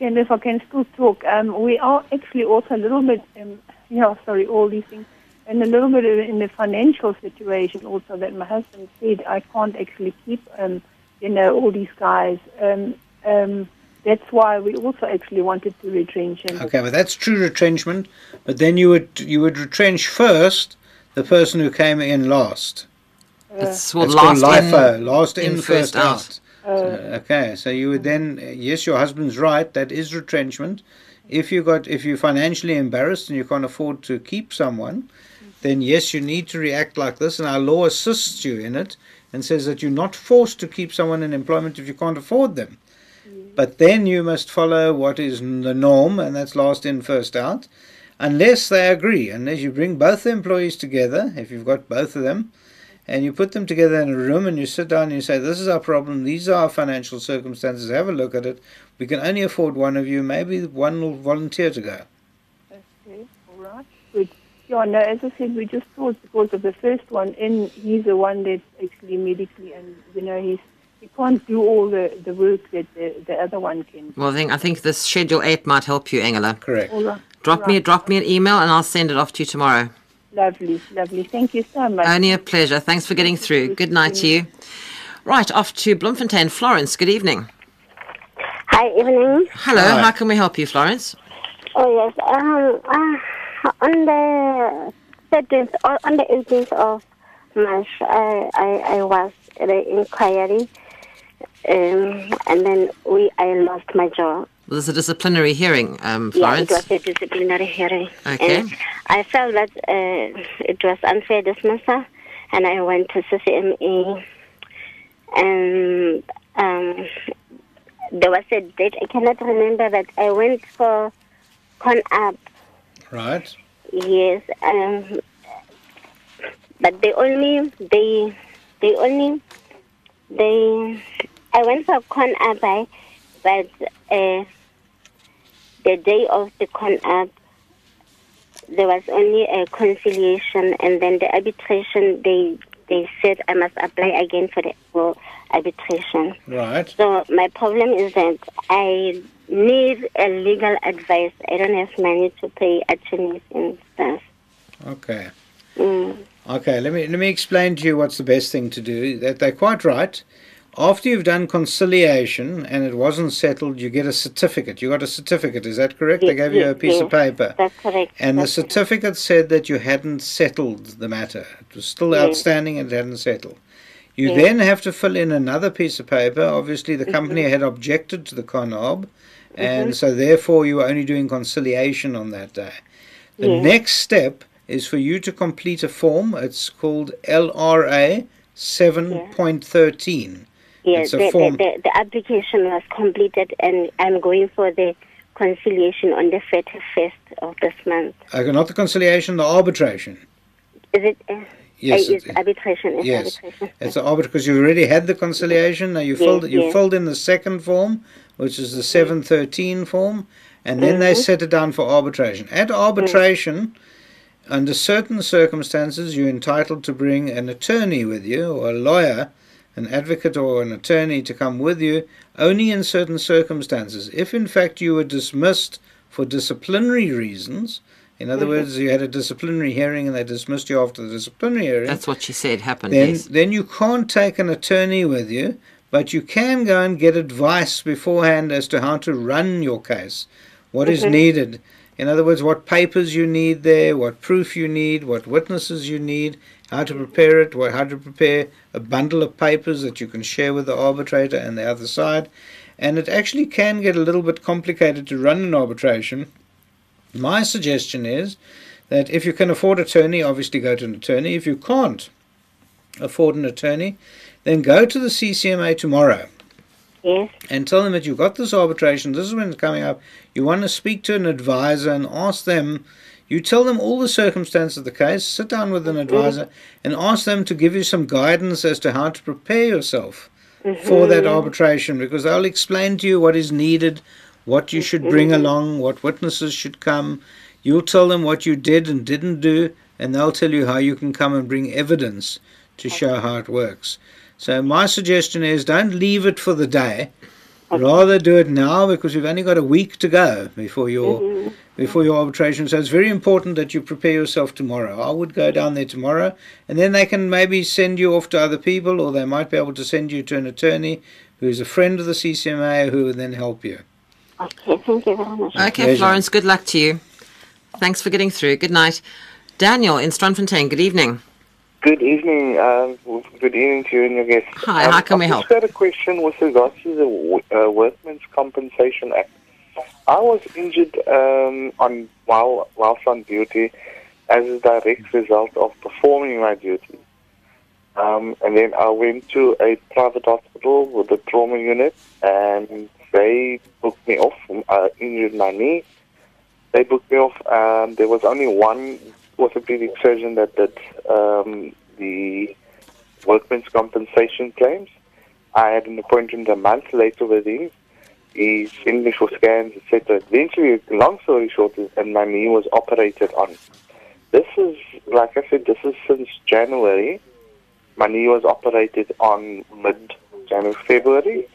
if I can still talk. Um, we are actually also a little bit, um, yeah, sorry, all these things. And a little bit in the financial situation also, that my husband said, I can't actually keep, um, you know, all these guys. Um, um, that's why we also actually wanted to retrench him. Okay, well, that's true retrenchment. But then you would you would retrench first the person who came in last. Uh, that's what last LIFO, in, last in, in first, first out. out. Uh, so, okay, so you would then, yes, your husband's right, that is retrenchment. If you got, if you're financially embarrassed and you can't afford to keep someone, then yes, you need to react like this, and our law assists you in it and says that you're not forced to keep someone in employment if you can't afford them. Mm. But then you must follow what is the norm, and that's last in, first out, unless they agree, unless you bring both the employees together, if you've got both of them, and you put them together in a room and you sit down and you say, this is our problem, these are our financial circumstances, have a look at it, we can only afford one of you, maybe one will volunteer to go. Okay, all right, good. Yeah, no, as I said, we just thought because of the first one, and he's the one that's actually medically, and, you know, he's, he can't do all the, the work that the, the other one can. Well, I think, I think this Schedule eight might help you, Engela. Correct. All right. Drop, all right. me, drop me an email and I'll send it off to you tomorrow. Lovely, lovely. Thank you so much. Only a pleasure. Thanks for getting through. Good night to you. Right, off to Bloemfontein. Florence, good evening. Hi, evening. Hello. Hi. How can we help you, Florence? Oh, yes. Um... Uh, On the eighteenth, on the eighteenth of March, I, I, I was at an inquiry, um, and then we I lost my job. Well, there's a disciplinary hearing, um, Florence. Yeah, it was a disciplinary hearing. Okay. And I felt that uh, it was unfair dismissal, and I went to C C M A, and um, there was a date I cannot remember, but I went for con up. Right. Yes, um, but they only they they only they I went for con up, but uh, the day of the con up there was only a conciliation, and then the arbitration they they said I must apply again for the for arbitration. Right. So my problem is that I need a legal advice. I don't have money to pay attorneys and stuff. Okay. Mm. Okay, let me, let me explain to you what's the best thing to do. That they're quite right. After you've done conciliation and it wasn't settled, you get a certificate. You got a certificate, is that correct? Yes, they gave you a piece yes, of paper. That's correct. And that's the certificate correct. said that you hadn't settled the matter. It was still yes. outstanding and it hadn't settled. You yes. then have to fill in another piece of paper. Obviously, the company mm-hmm. had objected to the CONOB, and mm-hmm. so therefore you were only doing conciliation on that day. The yes. next step is for you to complete a form. It's called L R A seven point thirteen. Yeah, the, the, the, the application was completed and I'm going for the conciliation on the thirty-first of this month. Okay, not the conciliation, the arbitration. Is it? Uh, yes. Uh, it's it, arbitration. It's yes. arbitration. It's an arbitration because you already had the conciliation. Now you, yes, filled, you yes. filled in the second form, which is the seven thirteen form, and then mm-hmm. they set it down for arbitration. At arbitration... Mm. Under certain circumstances, you're entitled to bring an attorney with you, or a lawyer, an advocate or an attorney to come with you, only in certain circumstances. If, in fact, you were dismissed for disciplinary reasons, in other mm-hmm. words, you had a disciplinary hearing and they dismissed you after the disciplinary hearing. That's what she said happened, then, yes. Then you can't take an attorney with you, but you can go and get advice beforehand as to how to run your case, what mm-hmm. is needed. In other words, what papers you need there, what proof you need, what witnesses you need, how to prepare it, what, how to prepare a bundle of papers that you can share with the arbitrator and the other side. And it actually can get a little bit complicated to run an arbitration. My suggestion is that if you can afford an attorney, obviously go to an attorney. If you can't afford an attorney, then go to the C C M A tomorrow. Yes. And tell them that you've got this arbitration, this is when it's coming up, you want to speak to an advisor and ask them, you tell them all the circumstances of the case, sit down with an advisor mm-hmm. and ask them to give you some guidance as to how to prepare yourself mm-hmm. for that arbitration, because they'll explain to you what is needed, what you should mm-hmm. bring along, what witnesses should come. You'll tell them what you did and didn't do, and they'll tell you how you can come and bring evidence to show how it works. So my suggestion is don't leave it for the day. Okay. Rather do it now, because we've only got a week to go before your mm-hmm. before your arbitration. So it's very important that you prepare yourself tomorrow. I would go down there tomorrow, and then they can maybe send you off to other people, or they might be able to send you to an attorney who is a friend of the C C M A who will then help you. Okay, thank you very much. Okay, Pleasure. Florence, good luck to you. Thanks for getting through. Good night. Daniel in Strandfontein, good evening. Good evening. Um, good evening to you and your guests. Hi, um, how can we help? I've just got a question with regards to the uh, Workmen's Compensation Act. I was injured um, on while whilst on duty as a direct result of performing my duty. Um, and then I went to a private hospital with a trauma unit, and they booked me off. I injured my knee. They booked me off. Um, there was only one orthopedic surgeon that did um, the workman's compensation claims. I had an appointment a month later with him. He sent me for scans, et cetera. Eventually, long story short, and my knee was operated on. This is, like I said, this is since January. My knee was operated on mid-January, February,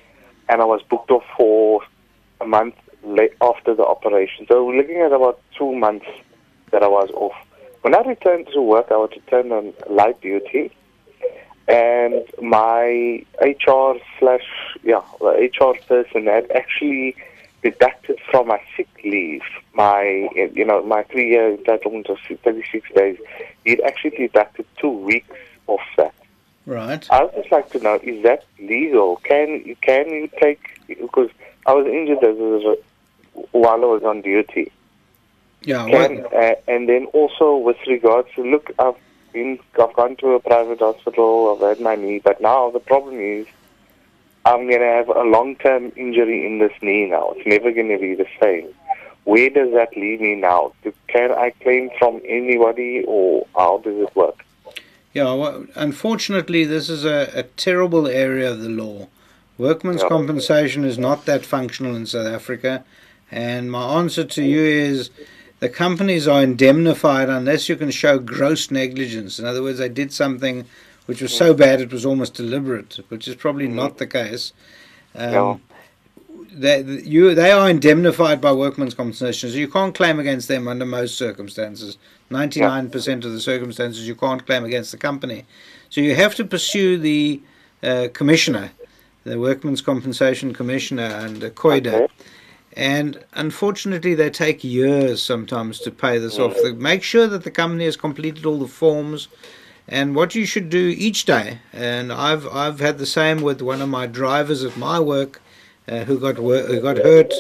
and I was booked off for a month late after the operation. So we're looking at about two months that I was off. When I returned to work, I was returned on light duty, and my H R slash, yeah, the H R person had actually deducted from my sick leave, my, you know, my three-year entitlement of thirty-six days. He'd actually deducted two weeks off that. Right. I would just like to know, is that legal? Can, can you take, because I was injured as a, while I was on duty. Yeah, Can, uh, and then also with regards to, look, I've been, I've gone to a private hospital, I've had my knee, but now the problem is I'm going to have a long-term injury in this knee now. It's never going to be the same. Where does that leave me now? Can I claim from anybody, or how does it work? Yeah, well, unfortunately, this is a, a terrible area of the law. Workman's yeah. compensation is not that functional in South Africa, and my answer to you is... The companies are indemnified unless you can show gross negligence. In other words, they did something which was so bad it was almost deliberate, which is probably mm-hmm. not the case. Um, no. they, you, they are indemnified by workmen's compensation, so you can't claim against them under most circumstances. ninety-nine percent yeah. of the circumstances you can't claim against the company. So you have to pursue the uh, commissioner, the Workmen's Compensation Commissioner and uh, COIDA. Okay. And unfortunately, they take years sometimes to pay this off. They make sure that the company has completed all the forms. And what you should do each day, and I've I've had the same with one of my drivers at my work, uh, who got wor who got hurt.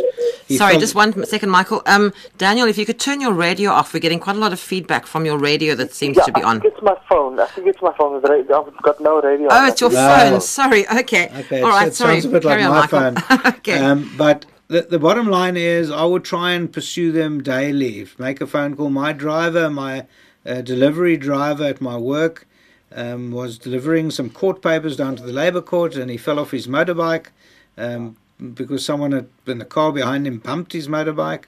He Sorry, just one second, Michael. Um, Daniel, if you could turn your radio off, we're getting quite a lot of feedback from your radio that seems yeah, to be on. I think it's my phone. I think it's my phone. I've got no radio. Oh, it's your no. phone. Sorry. Okay. Okay. All right. It Sorry. Sounds a bit Carry like on, my Michael. phone. Okay. Um, but. The, the bottom line is I would try and pursue them daily, make a phone call. My driver, my uh, delivery driver at my work um, was delivering some court papers down to the Labour Court, and he fell off his motorbike um, because someone had, in the car behind him, bumped his motorbike.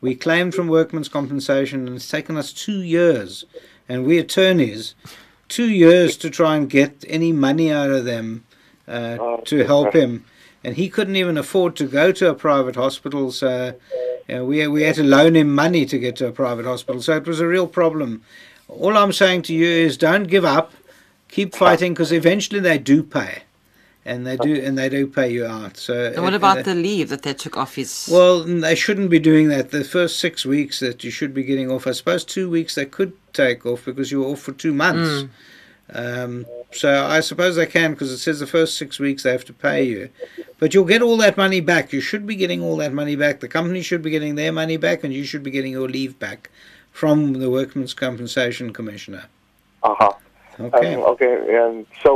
We claimed from workmen's compensation, and it's taken us two years, and we attorneys, two years to try and get any money out of them uh, to help him. And he couldn't even afford to go to a private hospital, so you know, we, we had to loan him money to get to a private hospital. So it was a real problem. All I'm saying to you is don't give up. Keep fighting, because eventually they do pay. And they do and they do pay you out. So, and what about and they, the leave that they took off his? Well, they shouldn't be doing that. The first six weeks that you should be getting off, I suppose two weeks they could take off because you were off for two months. Mm. Um So I suppose they can, because it says the first six weeks they have to pay you. But you'll get all that money back. You should be getting all that money back. The company should be getting their money back, and you should be getting your leave back from the Workmen's Compensation Commissioner. Uh-huh. Okay. Um, okay. Um, so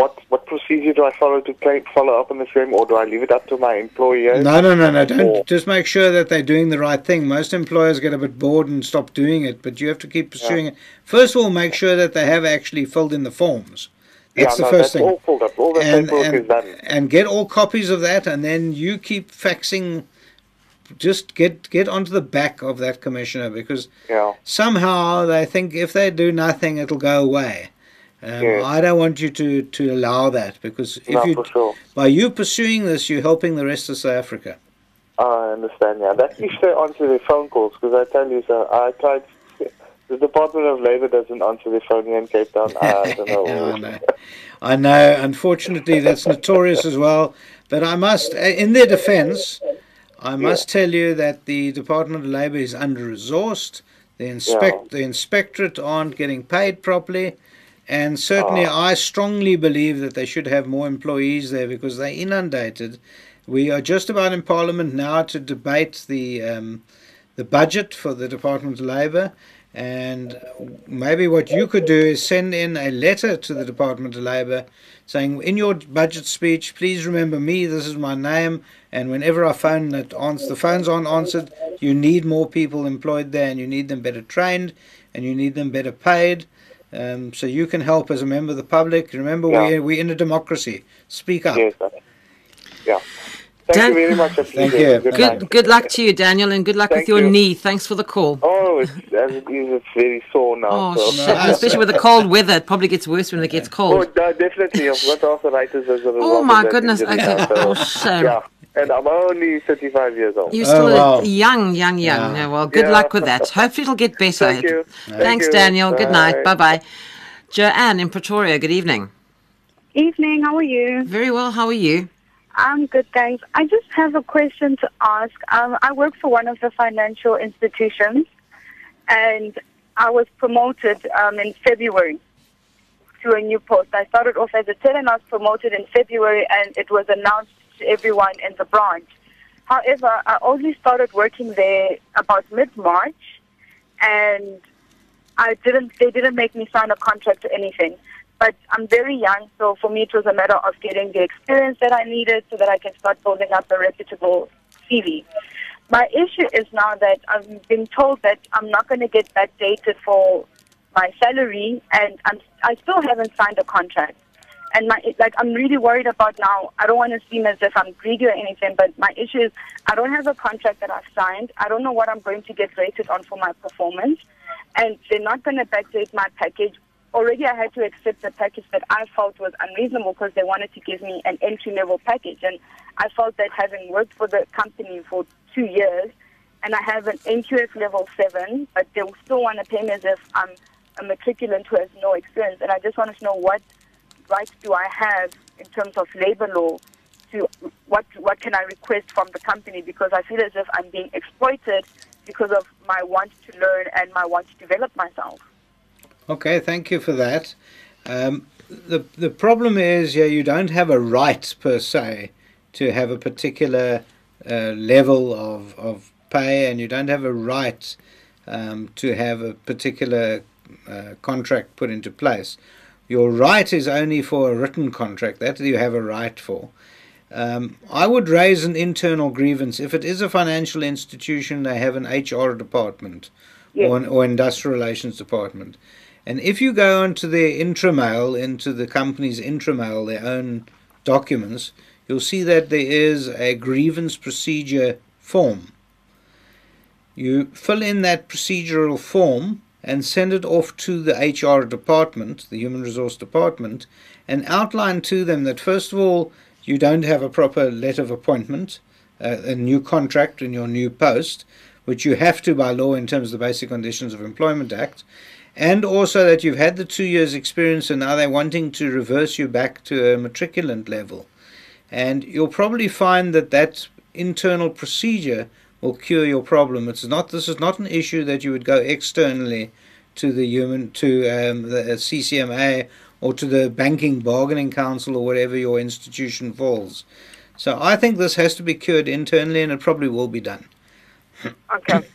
what what procedure do I follow to play, follow up on the same, or do I leave it up to my employer? No, no, no, no. Don't, or... just make sure that they're doing the right thing. Most employers get a bit bored and stop doing it, but you have to keep pursuing yeah. it. First of all, make sure that they have actually filled in the forms. That's yeah, the no, first that's thing. All filled up. All the paperwork and, is done. And get all copies of that, and then you keep faxing. Just get get onto the back of that commissioner, because yeah. somehow they think if they do nothing, it'll go away. Um, yeah. I don't want you to, to allow that, because if no, you, sure. by you pursuing this, you're helping the rest of South Africa. I understand, yeah. That leads to answer their phone calls, because I tell you, so I tried... The Department of Labour doesn't answer the phone here in Cape Town. I don't know. I know. I know. Unfortunately, that's notorious as well. But I must, in their defence... I must yeah. tell you that the Department of Labour is under-resourced, the, inspect yeah. the inspectorate aren't getting paid properly, and certainly oh. I strongly believe that they should have more employees there, because they're inundated. We are just about in Parliament now to debate the, um, the budget for the Department of Labour, and maybe what you could do is send in a letter to the Department of Labour saying, in your budget speech, please remember me, this is my name, and whenever I phone that answer, the phones aren't answered, you need more people employed there, and you need them better trained, and you need them better paid, um, so you can help as a member of the public. Remember, yeah. we're, we're in a democracy. Speak up. Yes, sir. Yeah. Thank Dan you very much. Thank you. Good, good, good luck to you, Daniel, and good luck Thank with your you. knee. Thanks for the call. Oh, it's, it's very sore now. Oh, so. shit. No, especially with the cold weather. It probably gets worse when it gets cold. Oh, no, definitely. I've got arthritis as a result. Oh, my goodness. Okay. Now, so. Oh, shame. Yeah. And I'm only thirty-five years old. You're still oh, wow. young, young, young. Yeah. No, well, good yeah. luck with that. Hopefully it'll get better. Thank you. Thank Thanks, you. Daniel. Bye. Good night. Bye-bye. Joanne in Pretoria, good evening. Evening. How are you? Very well. How are you? I'm good, thanks. I just have a question to ask. Um, I work for one of the financial institutions, and I was promoted um, in February to a new post. I started off as a tenant. I was promoted in February, and it was announced to everyone in the branch. However, I only started working there about mid-March, and I didn't. They didn't make me sign a contract or anything. But I'm very young, so for me it was a matter of getting the experience that I needed so that I can start building up a reputable C V. My issue is now that I've been told that I'm not going to get backdated for my salary, and I'm, I still haven't signed a contract. And my like I'm really worried about now. I don't want to seem as if I'm greedy or anything, but my issue is I don't have a contract that I've signed. I don't know what I'm going to get rated on for my performance, and they're not going to backdate my package already I had to accept the package that I felt was unreasonable because they wanted to give me an entry-level package. And I felt that having worked for the company for two years, and I have an N Q F level seven, but they still want to pay me as if I'm a matriculant who has no experience. And I just wanted to know what rights do I have in terms of labor law to what what can I request from the company, because I feel as if I'm being exploited because of my want to learn and my want to develop myself. Okay, thank you for that. Um, the the problem is, yeah, you don't have a right per se to have a particular uh, level of of pay, and you don't have a right um, to have a particular uh, contract put into place. Your right is only for a written contract. That you have a right for. Um, I would raise an internal grievance. If it is a financial institution, they have an H R department, yes, or, an, or industrial relations department. And if you go onto their intramail, into the company's intramail, their own documents, you'll see that there is a grievance procedure form. You fill in that procedural form and send it off to the H R department, the human resource department, and outline to them that, first of all, you don't have a proper letter of appointment, uh, a new contract in your new post, which you have to by law in terms of the Basic Conditions of Employment Act, and also that you've had the two years experience and now they're wanting to reverse you back to a matriculant level. And you'll probably find that that internal procedure will cure your problem. It's not, this is not an issue that you would go externally to the human, to um, the C C M A or to the Banking Bargaining Council or whatever your institution falls. So I think this has to be cured internally, and it probably will be done. Okay. Thank,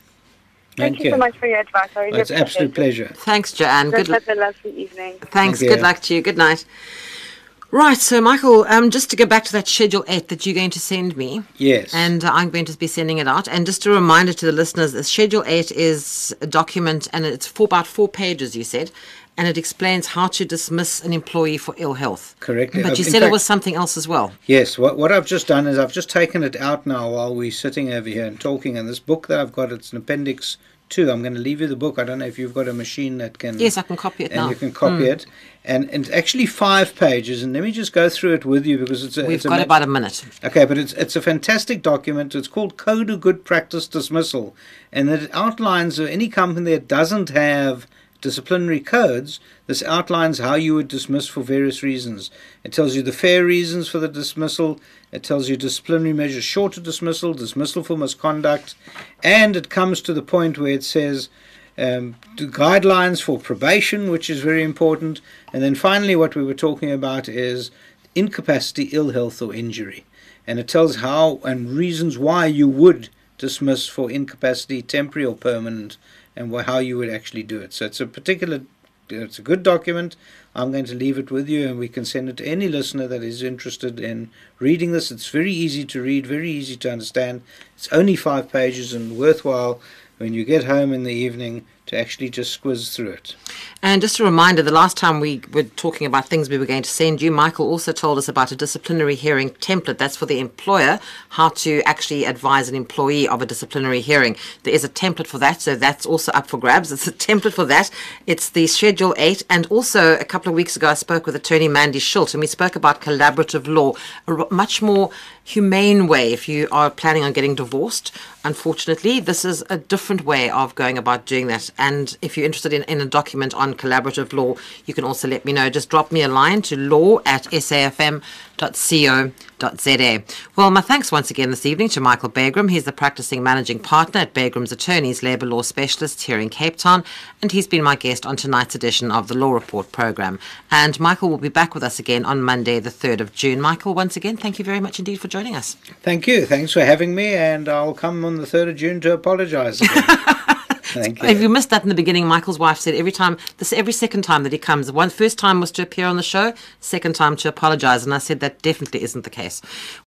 Thank you so much for your advice. I really it's an absolute pleasure. Thanks, Joanne. Good luck. Have a lovely evening. Thanks. Thank good luck to you. Good night. Right, so Michael, um, just to go back to that Schedule eight that you're going to send me. Yes. And uh, I'm going to be sending it out. And just a reminder to the listeners, the Schedule eight is a document, and it's for about four pages, you said, and it explains how to dismiss an employee for ill health. Correctly. But you said it was something else as well. Yes, what, what I've just done is I've just taken it out now while we're sitting over here and talking, and this book that I've got, it's an appendix two. I'm going to leave you the book. I don't know if you've got a machine that can... Yes, I can copy it and now. And you can copy mm. it. And, and it's actually five pages, and let me just go through it with you because it's... A, We've it's got a about a minute. Okay, but it's it's a fantastic document. It's called Code of Good Practice Dismissal, and it outlines any company that doesn't have disciplinary codes. This outlines how you would dismiss for various reasons. It tells you the fair reasons for the dismissal. It tells you disciplinary measures, short of dismissal, dismissal for misconduct, and it comes to the point where it says um, the guidelines for probation, which is very important, and then finally what we were talking about is incapacity, ill health or injury, and it tells how and reasons why you would dismiss for incapacity, temporary or permanent, and how you would actually do it. So it's a particular, it's a good document. I'm going to leave it with you, and we can send it to any listener that is interested in reading this. It's very easy to read, very easy to understand. It's only five pages and worthwhile when you get home in the evening to actually just squiz through it. And just a reminder, the last time we were talking about things we were going to send you, Michael also told us about a disciplinary hearing template. That's for the employer, how to actually advise an employee of a disciplinary hearing. There is a template for that, so that's also up for grabs. It's a template for that. It's the Schedule eight. And also, a couple of weeks ago, I spoke with attorney Mandy Schultz, and we spoke about collaborative law, a much more humane way if you are planning on getting divorced. Unfortunately, this is a different way of going about doing that. And if you're interested in, in a document on collaborative law, you can also let me know. Just drop me a line to law at S A F M dot co dot z a. Well, my thanks once again this evening to Michael Bagraim. He's the practicing managing partner at Bagraim's Attorneys, labour law specialist here in Cape Town, and he's been my guest on tonight's edition of the Law Report programme. And Michael will be back with us again on Monday, the third of June. Michael, once again, thank you very much indeed for joining us. Thank you. Thanks for having me, and I'll come on the third of June to apologise again. Thank you. If you missed that in the beginning, Michael's wife said every time, this every second time that he comes, one first time was to appear on the show, second time to apologise, and I said that definitely isn't the case.